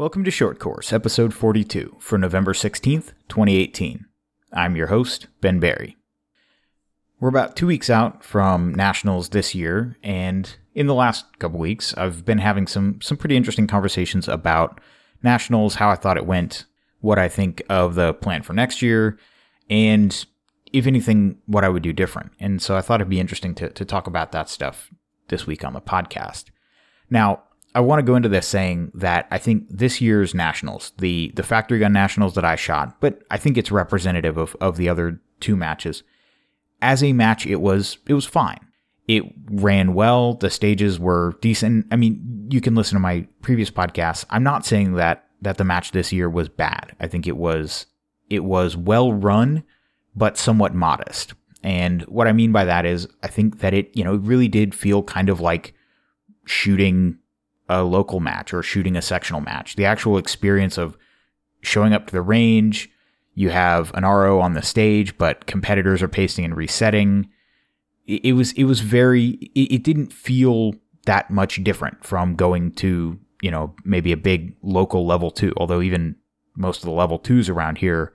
Welcome to Short Course, episode 42 for November 16th, 2018. I'm your host, Ben Barry. We're about 2 weeks out from Nationals this year, and in the last couple weeks, I've been having some pretty interesting conversations about Nationals, how I thought it went, what I think of the plan for next year, and if anything, what I would do different. And so I thought it'd be interesting to talk about that stuff this week on the podcast. Now, I want to go into this saying that I think this year's Nationals, the factory gun Nationals that I shot, but I think it's representative of the other two matches. As a match, it was fine. It ran well. The stages were decent. I mean, you can listen to my previous podcasts. I'm not saying that the match this year was bad. I think it was well run, but somewhat modest. And what I mean by that is I think that it really did feel kind of like shooting a local match or shooting a sectional match. The actual experience of showing up to the range, you have an RO on the stage, but competitors are pacing and resetting. It didn't feel that much different from going to, maybe a big local level two, although even most of the level twos around here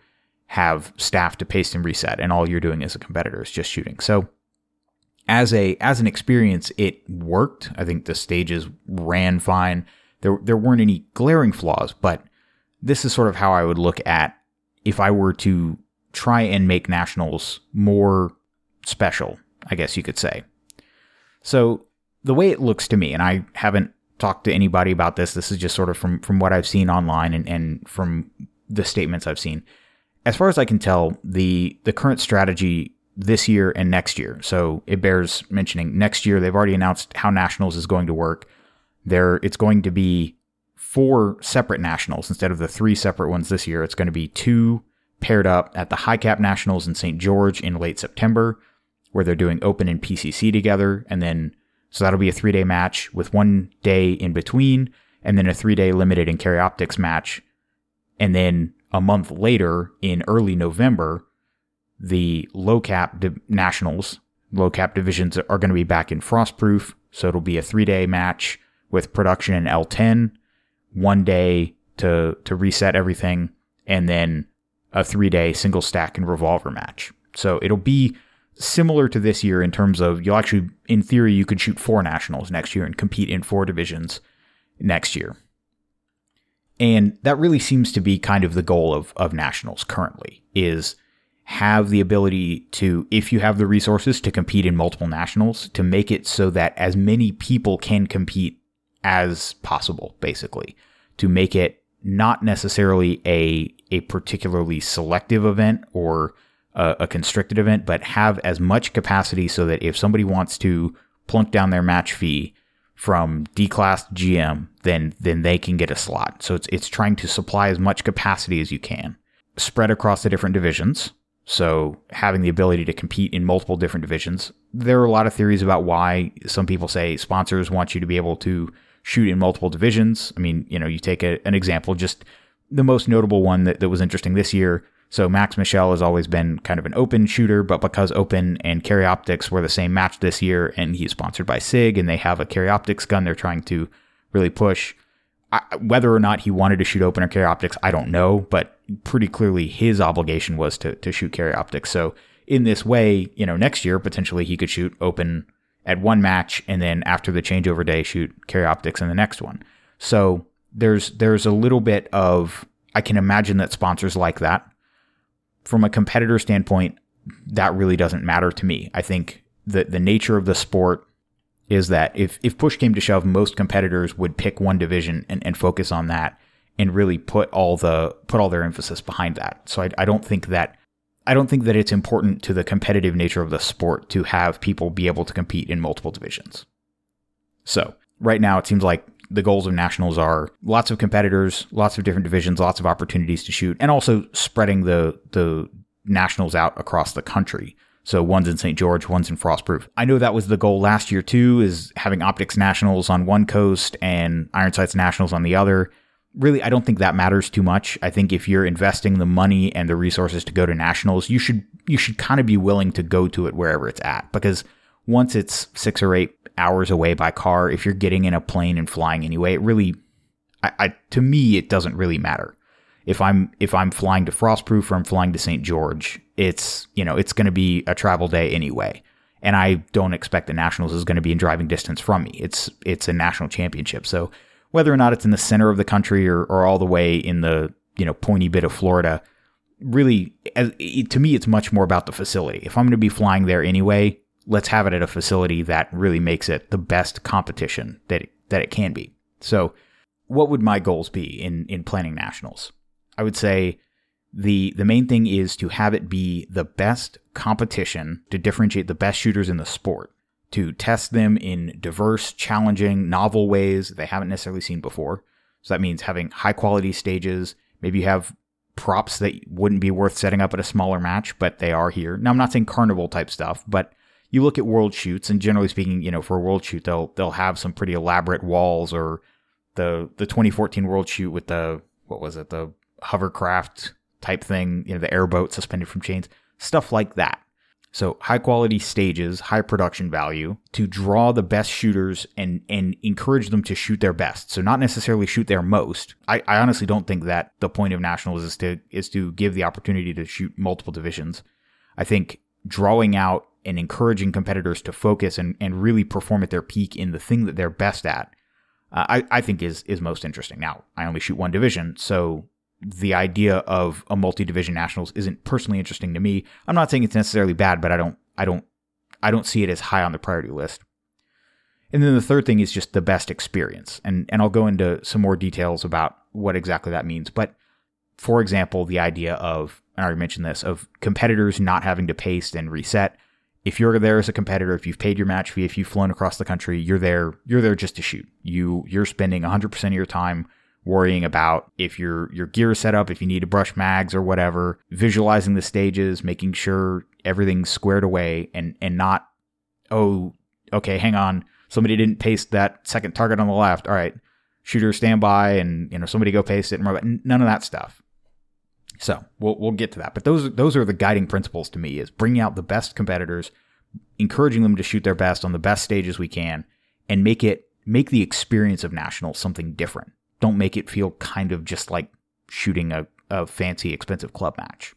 have staff to pace and reset, and all you're doing as a competitor is just shooting. So As an experience, it worked. I think the stages ran fine. There weren't any glaring flaws, but this is sort of how I would look at if I were to try and make Nationals more special, I guess you could say. So the way it looks to me, and I haven't talked to anybody about this is just sort of from what I've seen online and from the statements I've seen. As far as I can tell, the current strategy this year and next year. So it bears mentioning next year, they've already announced how Nationals is going to work. It's going to be 4 separate Nationals instead of the 3 separate ones this year. It's going to be 2 paired up at the High Cap Nationals in St. George in late September, where they're doing Open and PCC together. And then, so that'll be a 3-day match with 1 day in between, and then a 3-day limited and carry optics match. And then a month later in early November, the low cap nationals, low cap divisions are going to be back in Frostproof. So it'll be a 3-day match with production in L10, 1 day to reset everything, and then a 3-day single stack and revolver match. So it'll be similar to this year in terms of you'll actually, in theory, you could shoot 4 nationals next year and compete in 4 divisions next year. And that really seems to be kind of the goal of nationals currently is have the ability to, if you have the resources, to compete in multiple nationals, to make it so that as many people can compete as possible, basically, to make it not necessarily a particularly selective event or a constricted event, but have as much capacity so that if somebody wants to plunk down their match fee from D-class to GM, then they can get a slot. So it's trying to supply as much capacity as you can, spread across the different divisions. So having the ability to compete in multiple different divisions. There are a lot of theories about why some people say sponsors want you to be able to shoot in multiple divisions. I mean, you take an example, just the most notable one that was interesting this year. So Max Michel has always been kind of an open shooter, but because open and carry optics were the same match this year and he's sponsored by SIG and they have a carry optics gun they're trying to really push. Whether or not he wanted to shoot open or carry optics, I don't know, but pretty clearly his obligation was to shoot carry optics. So in this way, next year, potentially he could shoot open at one match and then after the changeover day, shoot carry optics in the next one. So there's a little bit of, I can imagine that sponsors like that. From a competitor standpoint, that really doesn't matter to me. I think that the nature of the sport is that if push came to shove, most competitors would pick one division and focus on that and really put all their emphasis behind that. So I don't think that it's important to the competitive nature of the sport to have people be able to compete in multiple divisions. So right now it seems like the goals of nationals are lots of competitors, lots of different divisions, lots of opportunities to shoot, and also spreading the nationals out across the country. So one's in St. George, one's in Frostproof. I know that was the goal last year too, is having Optics Nationals on one coast and Iron Sights Nationals on the other. Really, I don't think that matters too much. I think if you're investing the money and the resources to go to Nationals, you should kind of be willing to go to it wherever it's at. Because once it's 6 or 8 hours away by car, if you're getting in a plane and flying anyway, it really, to me, it doesn't really matter. If I'm flying to Frostproof or I'm flying to St. George, it's, you know, it's going to be a travel day anyway. And I don't expect the Nationals is going to be in driving distance from me. It's a national championship. So whether or not it's in the center of the country or all the way in the, you know, pointy bit of Florida, really, to me, it's much more about the facility. If I'm going to be flying there anyway, let's have it at a facility that really makes it the best competition that it can be. So what would my goals be in planning Nationals? I would say the main thing is to have it be the best competition to differentiate the best shooters in the sport, to test them in diverse, challenging, novel ways they haven't necessarily seen before. So that means having high quality stages. Maybe you have props that wouldn't be worth setting up at a smaller match, but they are here. Now, I'm not saying carnival type stuff, but you look at world shoots, and generally speaking, you know, for a world shoot, they'll have some pretty elaborate walls, or the 2014 world shoot with the hovercraft type thing, you know, the airboat suspended from chains, stuff like that. So high quality stages, high production value to draw the best shooters and encourage them to shoot their best. So not necessarily shoot their most. I honestly don't think that the point of Nationals is to give the opportunity to shoot multiple divisions. I think drawing out and encouraging competitors to focus and really perform at their peak in the thing that they're best at, I think is most interesting. Now, I only shoot one division, so the idea of a multi-division Nationals isn't personally interesting to me. I'm not saying it's necessarily bad, but I don't see it as high on the priority list. And then the third thing is just the best experience. And I'll go into some more details about what exactly that means. But for example, the idea of, and I already mentioned this, of competitors not having to pace and reset. If you're there as a competitor, if you've paid your match fee, if you've flown across the country, you're there just to shoot. You're spending 100% of your time worrying about if your gear is set up, if you need to brush mags or whatever, visualizing the stages, making sure everything's squared away, and not, oh, okay, hang on, somebody didn't paste that second target on the left. All right, shooter, stand by, and you know somebody go paste it. And none of that stuff. So we'll get to that. But those are the guiding principles to me: is bringing out the best competitors, encouraging them to shoot their best on the best stages we can, and make the experience of Nationals something different. Don't make it feel kind of just like shooting a fancy, expensive club match.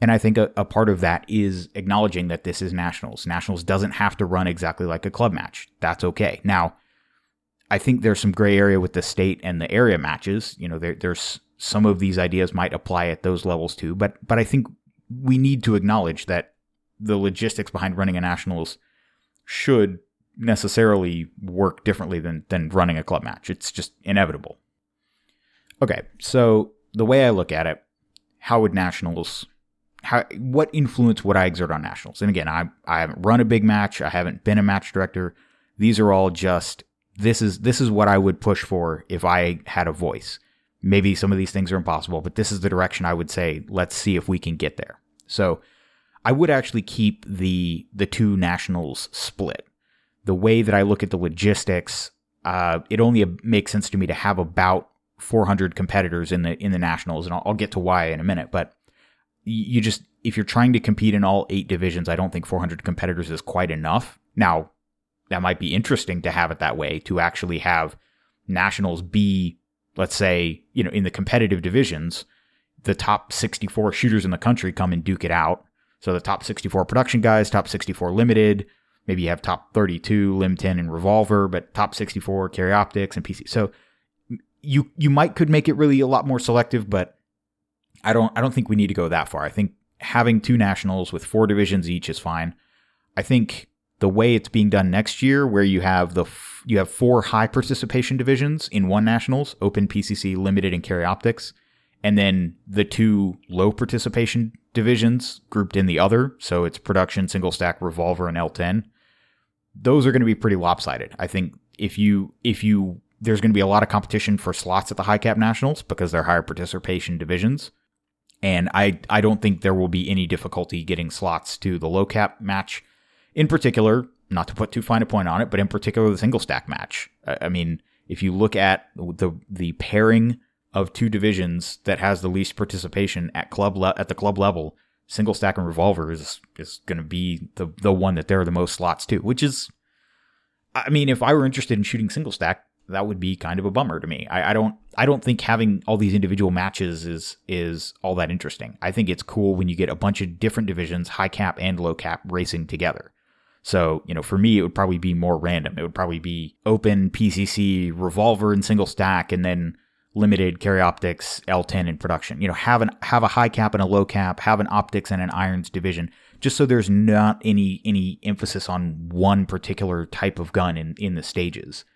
And I think a part of that is acknowledging that this is Nationals. Nationals doesn't have to run exactly like a club match. That's okay. Now, I think there's some gray area with the state and the area matches. You know, there's some of these ideas might apply at those levels too. But I think we need to acknowledge that the logistics behind running a Nationals should necessarily work differently than running a club match. It's just inevitable. Okay, so the way I look at it, what influence would I exert on Nationals? And again, I haven't run a big match. I haven't been a match director. These are all just, this is what I would push for if I had a voice. Maybe some of these things are impossible, but this is the direction I would say, let's see if we can get there. So I would actually keep the two Nationals split. The way that I look at the logistics, it only makes sense to me to have about 400 competitors in the Nationals, and I'll get to why in a minute. But you just, if you're trying to compete in all 8 divisions, I don't think 400 competitors is quite enough. Now, that might be interesting to have it that way, to actually have Nationals be, let's say, you know, in the competitive divisions, the top 64 shooters in the country come and duke it out. So the top 64 production guys, top 64 limited. Maybe you have top 32, lim 10 and revolver, but top 64 carry optics and PC. So you could make it really a lot more selective, but I don't think we need to go that far. I think having two Nationals with 4 divisions each is fine. I think the way it's being done next year, where you have you have 4 high participation divisions in one Nationals, open, PCC, limited and carry optics, and then the 2 low participation divisions grouped in the other. So it's production, single stack, revolver and L10. Those are going to be pretty lopsided. I think if you there's going to be a lot of competition for slots at the high cap Nationals because they're higher participation divisions. And I don't think there will be any difficulty getting slots to the low cap match in particular, not to put too fine a point on it, but in particular, the single stack match. I mean, if you look at the pairing of two divisions that has the least participation at the club level, single stack and revolver is going to be the one that there are the most slots to, which is, I mean, if I were interested in shooting single stack, that would be kind of a bummer to me. I don't think having all these individual matches is all that interesting. I think it's cool when you get a bunch of different divisions, high cap and low cap, racing together. So, you know, for me, it would probably be more random. It would probably be open PCC, revolver and single stack, and then limited carry optics, L10 in production. You know, have a high cap and a low cap, have an optics and an irons division, just so there's not any emphasis on one particular type of gun in the stages.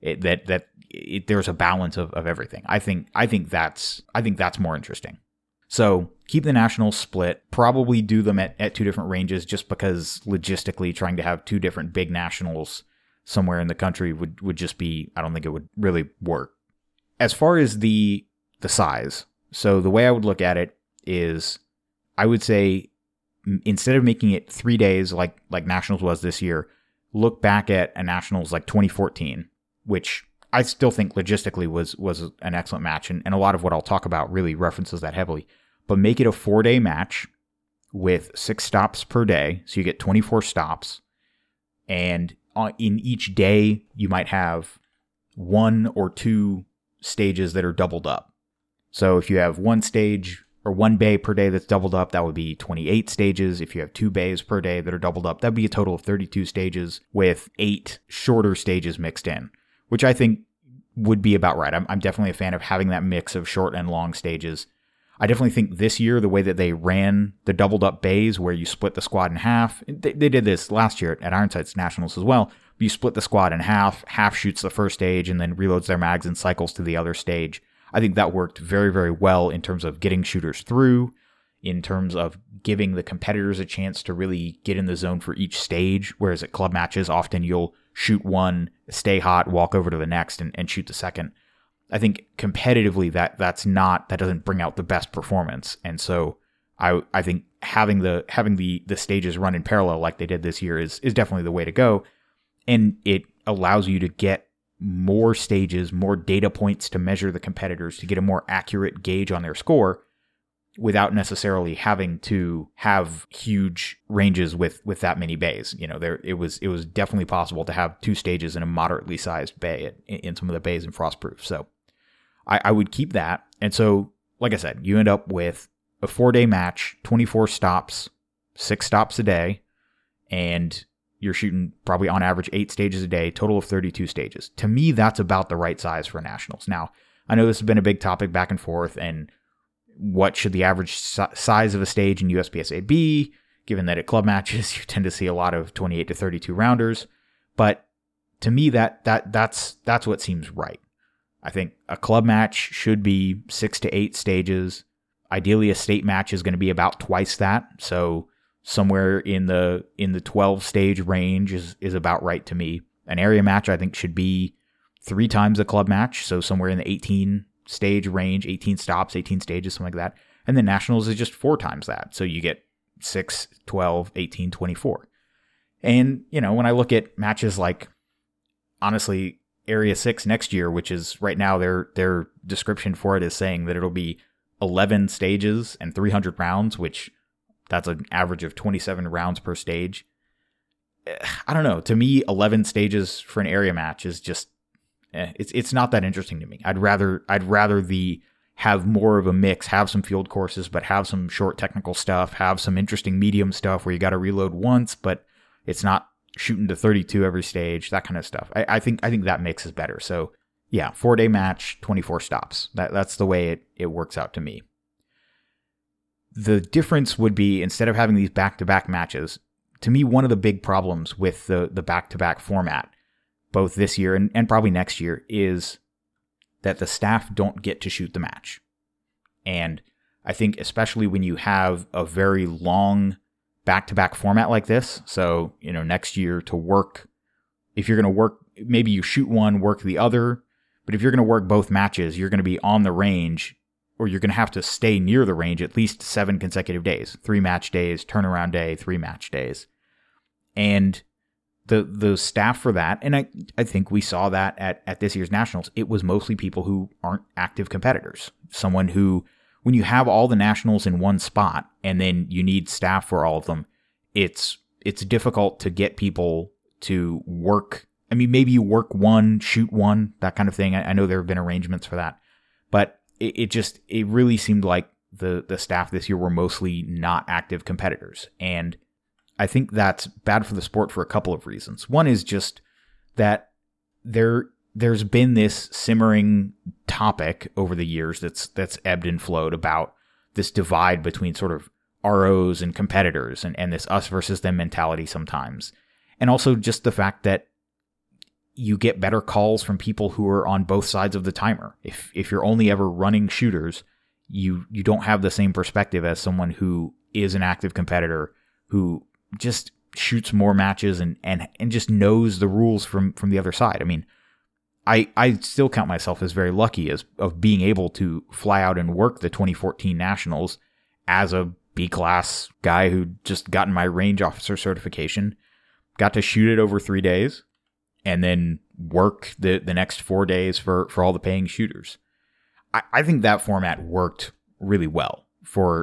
There's a balance of everything. I think that's more interesting. So keep the Nationals split, probably do them at two different ranges, just because logistically trying to have two different big Nationals somewhere in the country would just be, I don't think it would really work. As far as the size, so the way I would look at it is, I would say instead of making it 3 days like Nationals was this year, look back at a Nationals like 2014, which I still think logistically was an excellent match, and a lot of what I'll talk about really references that heavily. But make it a 4-day match with 6 stops per day, so you get 24 stops, and in each day you might have 1 or 2 stages that are doubled up. So if you have 1 stage or 1 bay per day that's doubled up, that would be 28 stages. If you have 2 bays per day that are doubled up, that'd be a total of 32 stages with 8 shorter stages mixed in, which I think would be about right. I'm definitely a fan of having that mix of short and long stages. I definitely think this year, the way that they ran the doubled up bays where you split the squad in half, they did this last year at Ironside's Nationals as well. You split the squad in half shoots the first stage and then reloads their mags and cycles to the other stage. I think that worked very, very well in terms of getting shooters through, in terms of giving the competitors a chance to really get in the zone for each stage. Whereas at club matches, often you'll shoot one, stay hot, walk over to the next and shoot the second. I think competitively that doesn't bring out the best performance. And so I think having the stages run in parallel like they did this year is definitely the way to go. And it allows you to get more stages, more data points to measure the competitors, to get a more accurate gauge on their score without necessarily having to have huge ranges with that many bays. You know, it was definitely possible to have 2 stages in a moderately sized bay in some of the bays in Frostproof. So I would keep that. And so, like I said, you end up with a 4-day match, 24 stops, 6 stops a day, and you're shooting probably on average 8 stages a day, total of 32 stages. To me, that's about the right size for Nationals. Now, I know this has been a big topic back and forth, and what should the average size of a stage in USPSA be, given that at club matches you tend to see a lot of 28 to 32 rounders. But to me, that's what seems right. I think a club match should be 6 to 8 stages. Ideally, a state match is going to be about twice that, so somewhere in the 12 stage range is about right to me. An area match, I think, should be 3 times a club match, so somewhere in the 18 stage range, 18 stops, 18 stages, something like that. And then Nationals is just 4 times that, so you get 6, 12, 18, 24. And, you know, when I look at matches like, honestly, Area 6 next year, which is right now their description for it is saying that it'll be 11 stages and 300 rounds, which that's an average of 27 rounds per stage. I don't know. To me, 11 stages for an area match is just, it's not that interesting to me. I'd rather have more of a mix, have some field courses, but have some short technical stuff, have some interesting medium stuff where you got to reload once, but it's not shooting to 32 every stage, that kind of stuff. I think that mix is better. So yeah, 4-day match, 24 stops. That's the way it works out to me. The difference would be, instead of having these back-to-back matches, to me, one of the big problems with the back-to-back format, both this year and probably next year, is that the staff don't get to shoot the match. And I think especially when you have a very long back-to-back format like this, so, you know, next year to work, if you're going to work, maybe you shoot one, work the other, but if you're going to work both matches, you're going to be on the range, or you're going to have to stay near the range at least 7 consecutive days, 3 match days, turnaround day, 3 match days. And the staff for that, and I think we saw that at this year's Nationals, it was mostly people who aren't active competitors. Someone who, when you have all the Nationals in one spot and then you need staff for all of them, it's difficult to get people to work I mean, maybe you work one, shoot one, that kind of thing. I know there have been arrangements for that, but it really seemed like the staff this year were mostly not active competitors. And I think that's bad for the sport for a couple of reasons. One is just that there's been this simmering topic over the years that's ebbed and flowed about this divide between sort of ROs and competitors and this us versus them mentality sometimes. And also just the fact that you get better calls from people who are on both sides of the timer. If you're only ever running shooters, you don't have the same perspective as someone who is an active competitor who just shoots more matches and just knows the rules from the other side. I mean, I still count myself as very lucky of being able to fly out and work the 2014 Nationals as a B-class guy who just gotten my range officer certification, got to shoot it over 3 days, and then work the next 4 days for all the paying shooters. I think that format worked really well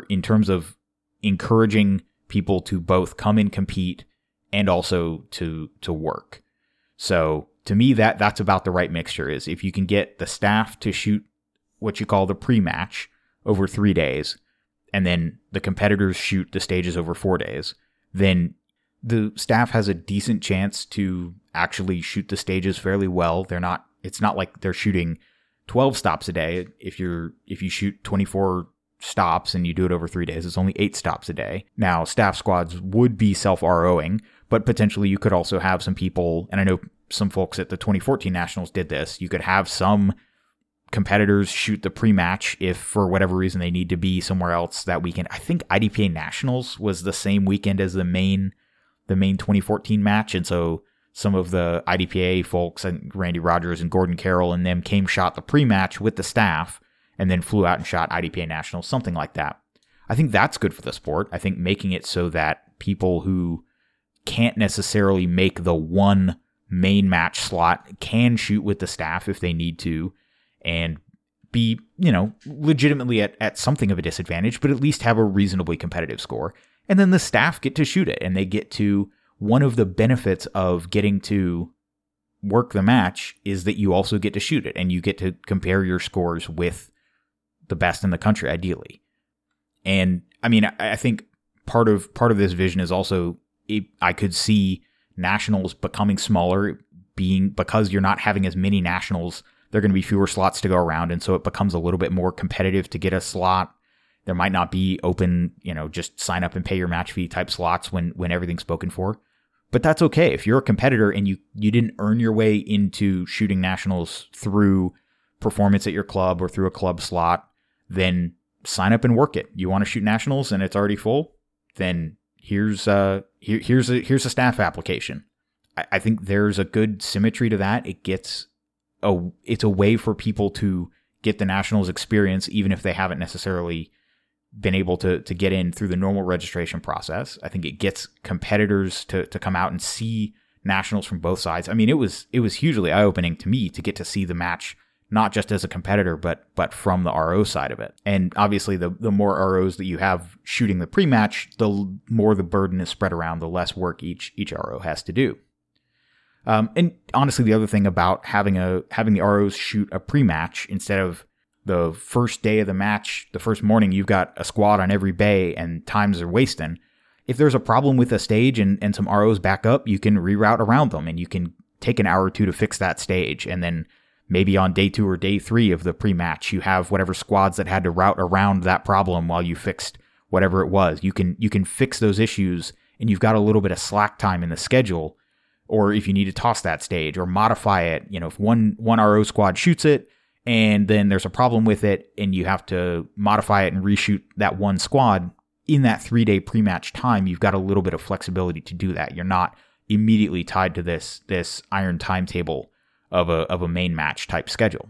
in terms of encouraging people to both come and compete and also to work. So to me, that's about the right mixture is if you can get the staff to shoot what you call the pre-match over 3 days, and then the competitors shoot the stages over 4 days, then the staff has a decent chance to actually shoot the stages fairly well. It's not like they're shooting 12 stops a day. If you shoot 24 stops and you do it over 3 days, it's only 8 stops a day. Now, staff squads would be self-ROing, but potentially you could also have some people, and I know some folks at the 2014 Nationals did this. You could have some competitors shoot the pre-match if for whatever reason they need to be somewhere else that weekend. I think IDPA Nationals was the same weekend as the main 2014 match, and so some of the IDPA folks, and Randy Rogers and Gordon Carroll and them, came shot the pre-match with the staff and then flew out and shot IDPA Nationals, something like that. I think that's good for the sport. I think making it so that people who can't necessarily make the one main match slot can shoot with the staff if they need to and be, legitimately at something of a disadvantage, but at least have a reasonably competitive score. And then the staff get to shoot it, and they get to, one of the benefits of getting to work the match is that you also get to shoot it and you get to compare your scores with the best in the country, ideally. And I mean, I think part of this vision is also, I could see Nationals becoming smaller because you're not having as many Nationals, there are going to be fewer slots to go around. And so it becomes a little bit more competitive to get a slot. There might not be open, just sign up and pay your match fee type slots when everything's spoken for. But that's okay. If you're a competitor and you didn't earn your way into shooting Nationals through performance at your club or through a club slot, then sign up and work it. You want to shoot Nationals and it's already full? Then here's a staff application. I think there's a good symmetry to that. It's a way for people to get the Nationals experience, even if they haven't necessarily been able to get in through the normal registration process. I think it gets competitors to come out and see Nationals from both sides. I mean, it was hugely eye-opening to me to get to see the match, not just as a competitor, but from the RO side of it. And obviously the more ROs that you have shooting the pre-match, the more the burden is spread around, the less work each RO has to do. And honestly, the other thing about having the ROs shoot a pre-match instead of the first day of the match, the first morning, you've got a squad on every bay and times are wasting. If there's a problem with a stage and some ROs back up, you can reroute around them and you can take an hour or two to fix that stage. And then maybe on day 2 or day 3 of the pre-match, you have whatever squads that had to route around that problem while you fixed whatever it was. You can fix those issues and you've got a little bit of slack time in the schedule. Or if you need to toss that stage or modify it, if one RO squad shoots it and then there's a problem with it and you have to modify it and reshoot that one squad in that 3-day pre-match time, you've got a little bit of flexibility to do that. You're not immediately tied to this iron timetable of a main match type schedule.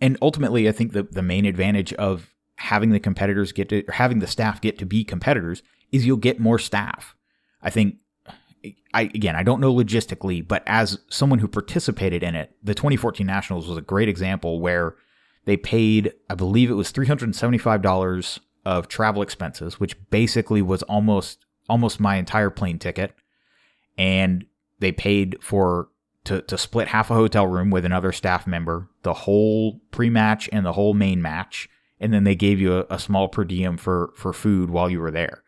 And ultimately, I think the main advantage of having the competitors having the staff get to be competitors is you'll get more staff. I think, I don't know logistically, but as someone who participated in it, the 2014 Nationals was a great example where they paid, I believe it was $375 of travel expenses, which basically was almost my entire plane ticket. And they paid for to split half a hotel room with another staff member, the whole pre-match and the whole main match, and then they gave you a small per diem for food while you were there.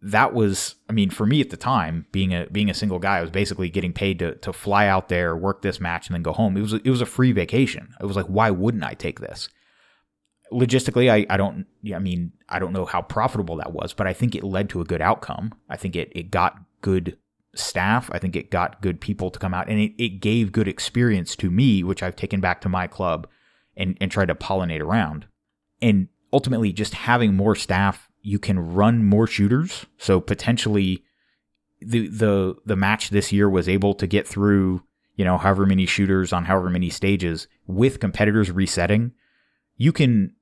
That was, I mean, for me at the time, being a single guy, I was basically getting paid to fly out there, work this match, and then go home. It was a free vacation. I was like, why wouldn't I take this? Logistically, I don't know how profitable that was, but I think it led to a good outcome. I think it got good staff. I think it got good people to come out, and it gave good experience to me, which I've taken back to my club and tried to pollinate around. And ultimately, just having more staff, you can run more shooters. So potentially the match this year was able to get through, however many shooters on however many stages with competitors resetting. You can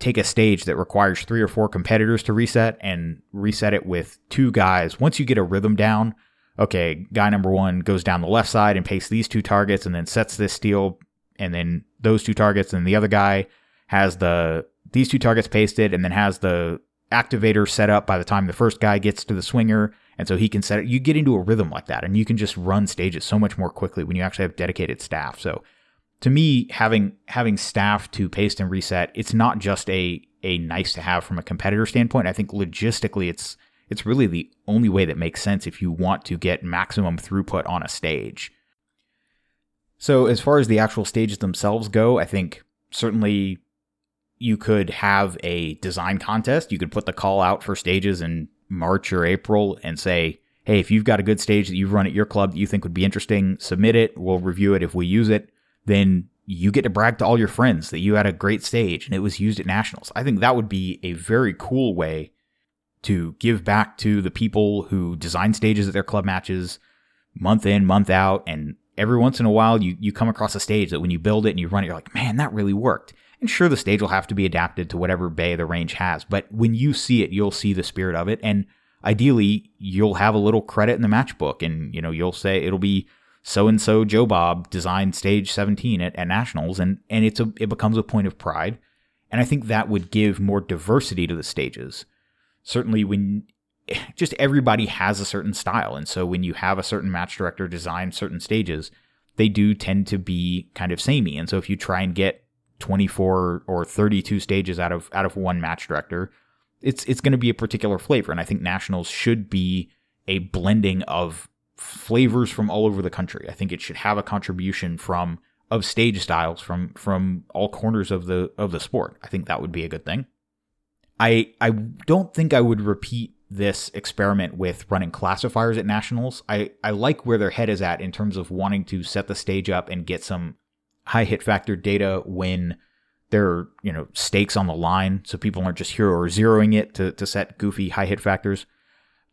take a stage that requires 3 or 4 competitors to reset and reset it with 2 guys. Once you get a rhythm down, okay, guy number 1 goes down the left side and pastes these 2 targets and then sets this steal and then those 2 targets, and the other guy has these 2 targets pasted and then has the activator set up by the time the first guy gets to the swinger, and so he can set it. You get into a rhythm like that, and you can just run stages so much more quickly when you actually have dedicated staff. So to me, having staff to paste and reset, it's not just a nice to have from a competitor standpoint. I think logistically it's really the only way that makes sense if you want to get maximum throughput on a stage. So as far as the actual stages themselves go, I think certainly you could have a design contest. You could put the call out for stages in March or April and say, hey, if you've got a good stage that you've run at your club that you think would be interesting, submit it. We'll review it. If we use it, then you get to brag to all your friends that you had a great stage and it was used at Nationals. I think that would be a very cool way to give back to the people who design stages at their club matches month in, month out. And every once in a while, you come across a stage that when you build it and you run it, you're like, man, that really worked. And sure, the stage will have to be adapted to whatever bay the range has. But when you see it, you'll see the spirit of it. And ideally, you'll have a little credit in the match book. And, you'll say it'll be so-and-so Joe Bob designed stage 17 at Nationals. And it becomes a point of pride. And I think that would give more diversity to the stages. Certainly when just everybody has a certain style. And so when you have a certain match director design certain stages, they do tend to be kind of samey. And so if you try and get 24 or 32 stages out of one match director, it's going to be a particular flavor. And I think Nationals should be a blending of flavors from all over the country. I think it should have a contribution of stage styles from all corners of the sport. I think that would be a good thing. I don't think I would repeat this experiment with running classifiers at Nationals. I like where their head is at in terms of wanting to set the stage up and get some high hit factor data when there are, stakes on the line. So people aren't just hero or zeroing it to set goofy high hit factors.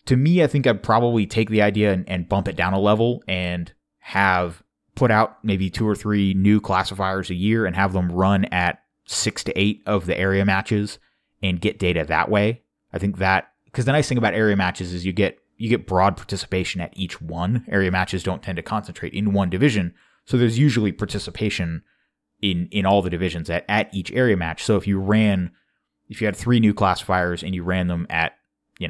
To me, I think I'd probably take the idea and bump it down a level and have put out maybe 2 or 3 new classifiers a year and have them run at 6 to 8 of the area matches and get data that way. I think that, because the nice thing about area matches is you get broad participation at each one. Area matches don't tend to concentrate in one division. So there's usually participation in all the divisions at each area match. So if you had 3 new classifiers and you ran them at,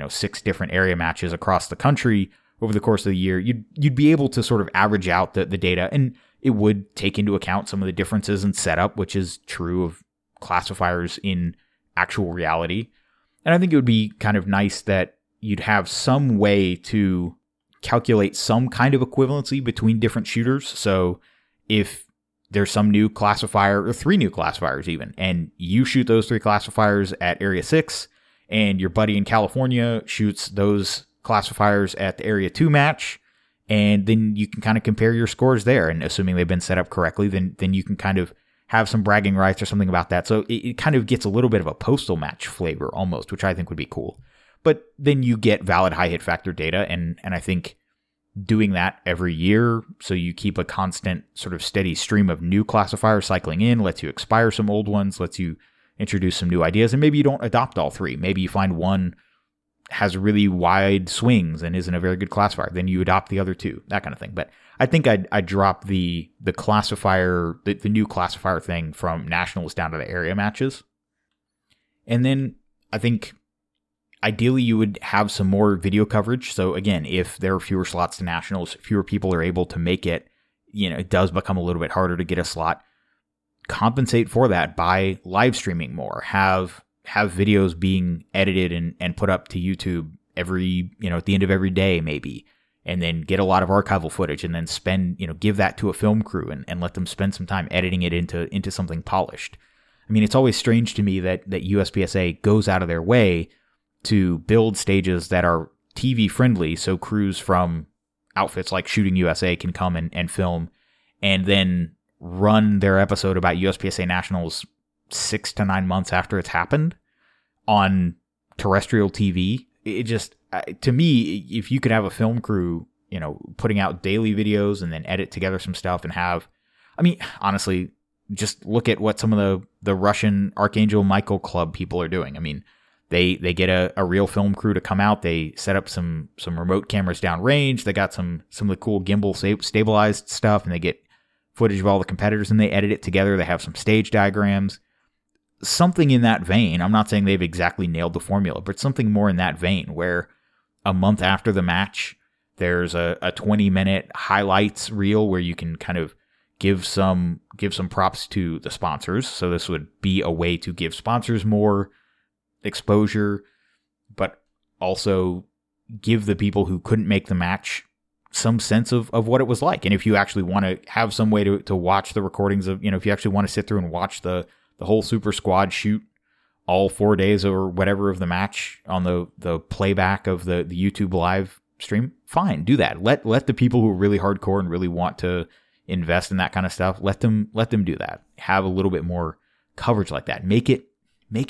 6 different area matches across the country over the course of the year, you'd be able to sort of average out the data, and it would take into account some of the differences in setup, which is true of classifiers in actual reality. And I think it would be kind of nice that you'd have some way to calculate some kind of equivalency between different shooters. So if there's some new classifier or 3 new classifiers even, and you shoot those 3 classifiers at area 6 and your buddy in California shoots those classifiers at the area 2 match, and then you can kind of compare your scores there. And assuming they've been set up correctly, then you can kind of have some bragging rights or something about that. So it kind of gets a little bit of a postal match flavor almost, which I think would be cool. But then you get valid high hit factor data, and I think doing that every year, so you keep a constant sort of steady stream of new classifiers cycling in, lets you expire some old ones, lets you introduce some new ideas, and maybe you don't adopt all 3. Maybe you find one has really wide swings and isn't a very good classifier. Then you adopt the other 2, that kind of thing. But I think I'd drop the classifier, the new classifier thing from Nationals down to the area matches. And then I think ideally, you would have some more video coverage. So again, if there are fewer slots to Nationals, fewer people are able to make it. you know, it does become a little bit harder to get a slot. Compensate for that by live streaming more, have videos being edited and put up to YouTube every, you know, at the end of every day maybe, and then get a lot of archival footage and then spend, you know, give that to a film crew and let them spend some time editing it into something polished. I mean, it's always strange to me that USPSA goes out of their way to build stages that are TV friendly, so crews from outfits like Shooting USA can come and film and then run their episode about USPSA Nationals 6 to 9 months after it's happened on terrestrial TV. It just, to me, if you could have a film crew, you know, putting out daily videos and then edit together some stuff and have, I mean, honestly, just look at what some of the Russian Archangel Michael Club people are doing. I mean, they get a real film crew to come out. They set up some remote cameras downrange. They got some of the cool gimbal stabilized stuff, and they get footage of all the competitors and they edit it together. They have some stage diagrams, something in that vein. I'm not saying they've exactly nailed the formula, but something more in that vein where a month after the match, there's a 20-minute highlights reel where you can kind of give some props to the sponsors. So this would be a way to give sponsors more exposure, but also give the people who couldn't make the match some sense of what it was like. And if you actually want to have some way to watch the recordings of, you know, if you actually want to sit through and watch the whole Super Squad shoot all 4 days or whatever of the match on the playback of the YouTube live stream, fine, do that. Let the people who are really hardcore and really want to invest in that kind of stuff, let them do that. Have a little bit more coverage like that. Make it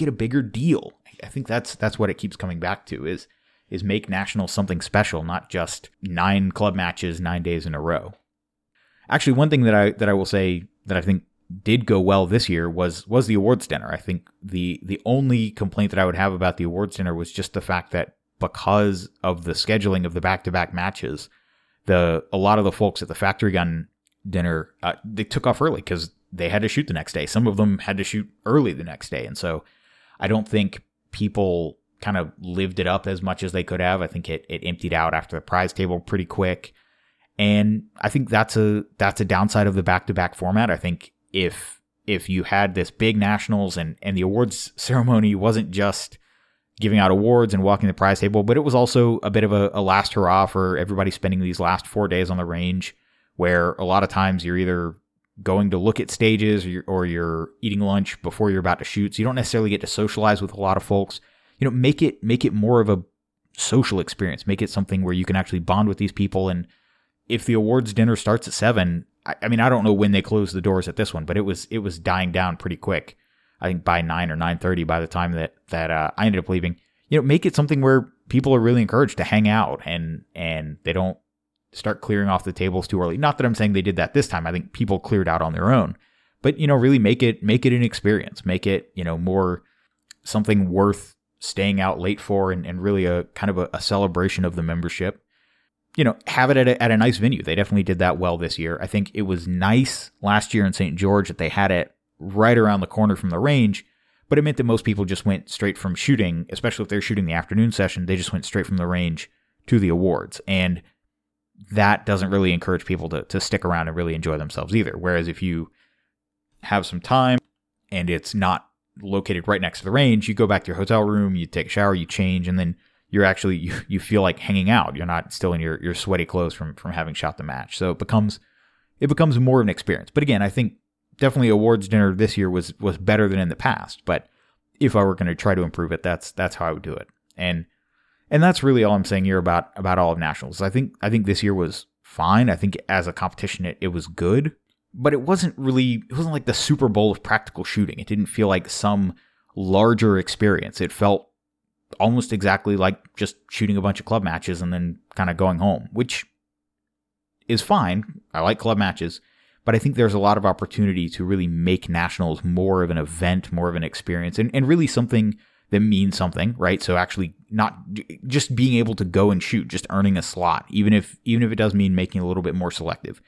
a bigger deal. I think that's what it keeps coming back to is make Nationals something special, not just 9 club matches 9 days in a row. Actually, one thing that I will say that I think did go well this year was the awards dinner. I think the only complaint that I would have about the awards dinner was just the fact that because of the scheduling of the back-to-back matches, a lot of the folks at the Factory Gun dinner, they took off early because they had to shoot the next day. Some of them had to shoot early the next day. And so I don't think people kind of lived it up as much as they could have. I think it emptied out after the prize table pretty quick. And I think that's a downside of the back-to-back format. I think if you had this big Nationals and the awards ceremony wasn't just giving out awards and walking the prize table, but it was also a bit of a last hurrah for everybody spending these last 4 days on the range, where a lot of times you're either going to look at stages or you're eating lunch before you're about to shoot. So you don't necessarily get to socialize with a lot of folks. You know, make it more of a social experience. Make it something where you can actually bond with these people. And if the awards dinner starts at 7, I mean, I don't know when they closed the doors at this one, but it was dying down pretty quick. I think by 9 or 9:30, by the time that I ended up leaving, you know, make it something where people are really encouraged to hang out and they don't start clearing off the tables too early. Not that I'm saying they did that this time. I think people cleared out on their own, but, you know, really make it an experience, make it, you know, more something worth staying out late for and really a kind of a celebration of the membership. You know, have it at a nice venue. They definitely did that well this year. I think it was nice last year in St. George that they had it right around the corner from the range, but it meant that most people just went straight from shooting, especially if they're shooting the afternoon session, they just went straight from the range to the awards. And that doesn't really encourage people to stick around and really enjoy themselves either. Whereas if you have some time and it's not located right next to the range, you go back to your hotel room, you take a shower, you change, and then you're actually, you feel like hanging out. You're not still in your sweaty clothes from having shot the match. So it becomes more of an experience. But again, I think definitely awards dinner this year was better than in the past. But if I were going to try to improve it, that's how I would do it. And that's really all I'm saying here about all of Nationals. I think this year was fine. I think as a competition, it was good, but it wasn't like the Super Bowl of practical shooting. It didn't feel like some larger experience. It felt almost exactly like just shooting a bunch of club matches and then kind of going home, which is fine. I like club matches, but I think there's a lot of opportunity to really make Nationals more of an event, more of an experience, and really something that means something, right? So actually not just being able to go and shoot, just earning a slot, even if it does mean making a little bit more selective.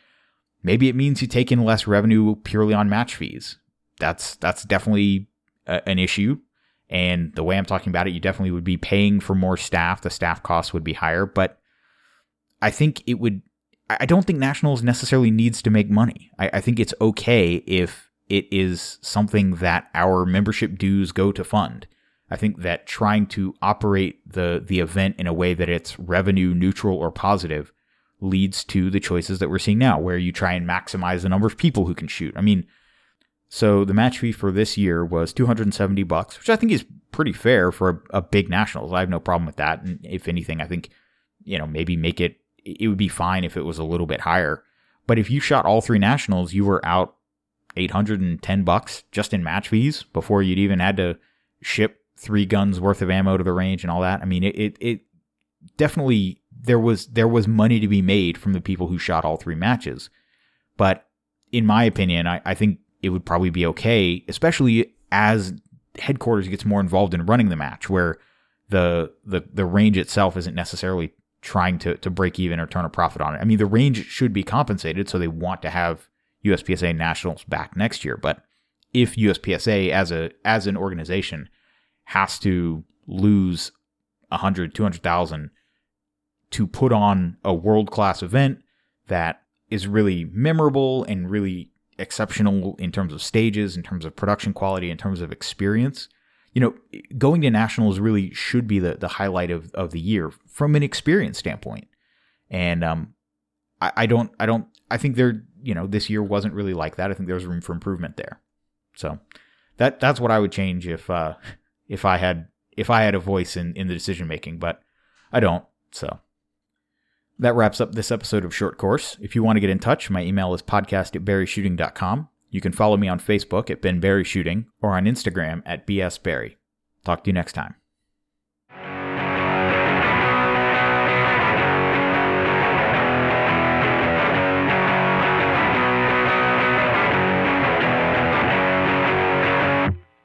Maybe it means you take in less revenue purely on match fees. That's definitely an issue. And the way I'm talking about it, you definitely would be paying for more staff. The staff costs would be higher, but I think it would, I don't think Nationals necessarily needs to make money. I think it's okay if it is something that our membership dues go to fund. I think that trying to operate the event in a way that it's revenue neutral or positive leads to the choices that we're seeing now, where you try and maximize the number of people who can shoot. I mean, so the match fee for this year was $270, which I think is pretty fair for a big Nationals. I have no problem with that. And if anything, I think, you know, maybe make it, it would be fine if it was a little bit higher. But if you shot all three Nationals, you were out $810 just in match fees before you'd even had to ship 3 guns worth of ammo to the range and all that. I mean, it definitely, there was money to be made from the people who shot all 3 matches. But in my opinion, I think it would probably be okay, especially as headquarters gets more involved in running the match, where the range itself isn't necessarily trying to break even or turn a profit on it. I mean, the range should be compensated, so they want to have USPSA Nationals back next year. But if USPSA as an organization has to lose $100,000-$200,000 to put on a world-class event that is really memorable and really exceptional in terms of stages, in terms of production quality, in terms of experience, you know, going to Nationals really should be the highlight of the year from an experience standpoint. And I think there, you know, this year wasn't really like that. I think there's room for improvement there. So that's what I would change if I had a voice in the decision making, but I don't. So that wraps up this episode of Short Course. If you want to get in touch, my email is podcast@barryshooting.com. You can follow me on Facebook at Ben Barry Shooting or on Instagram at BS Barry. Talk to you next time.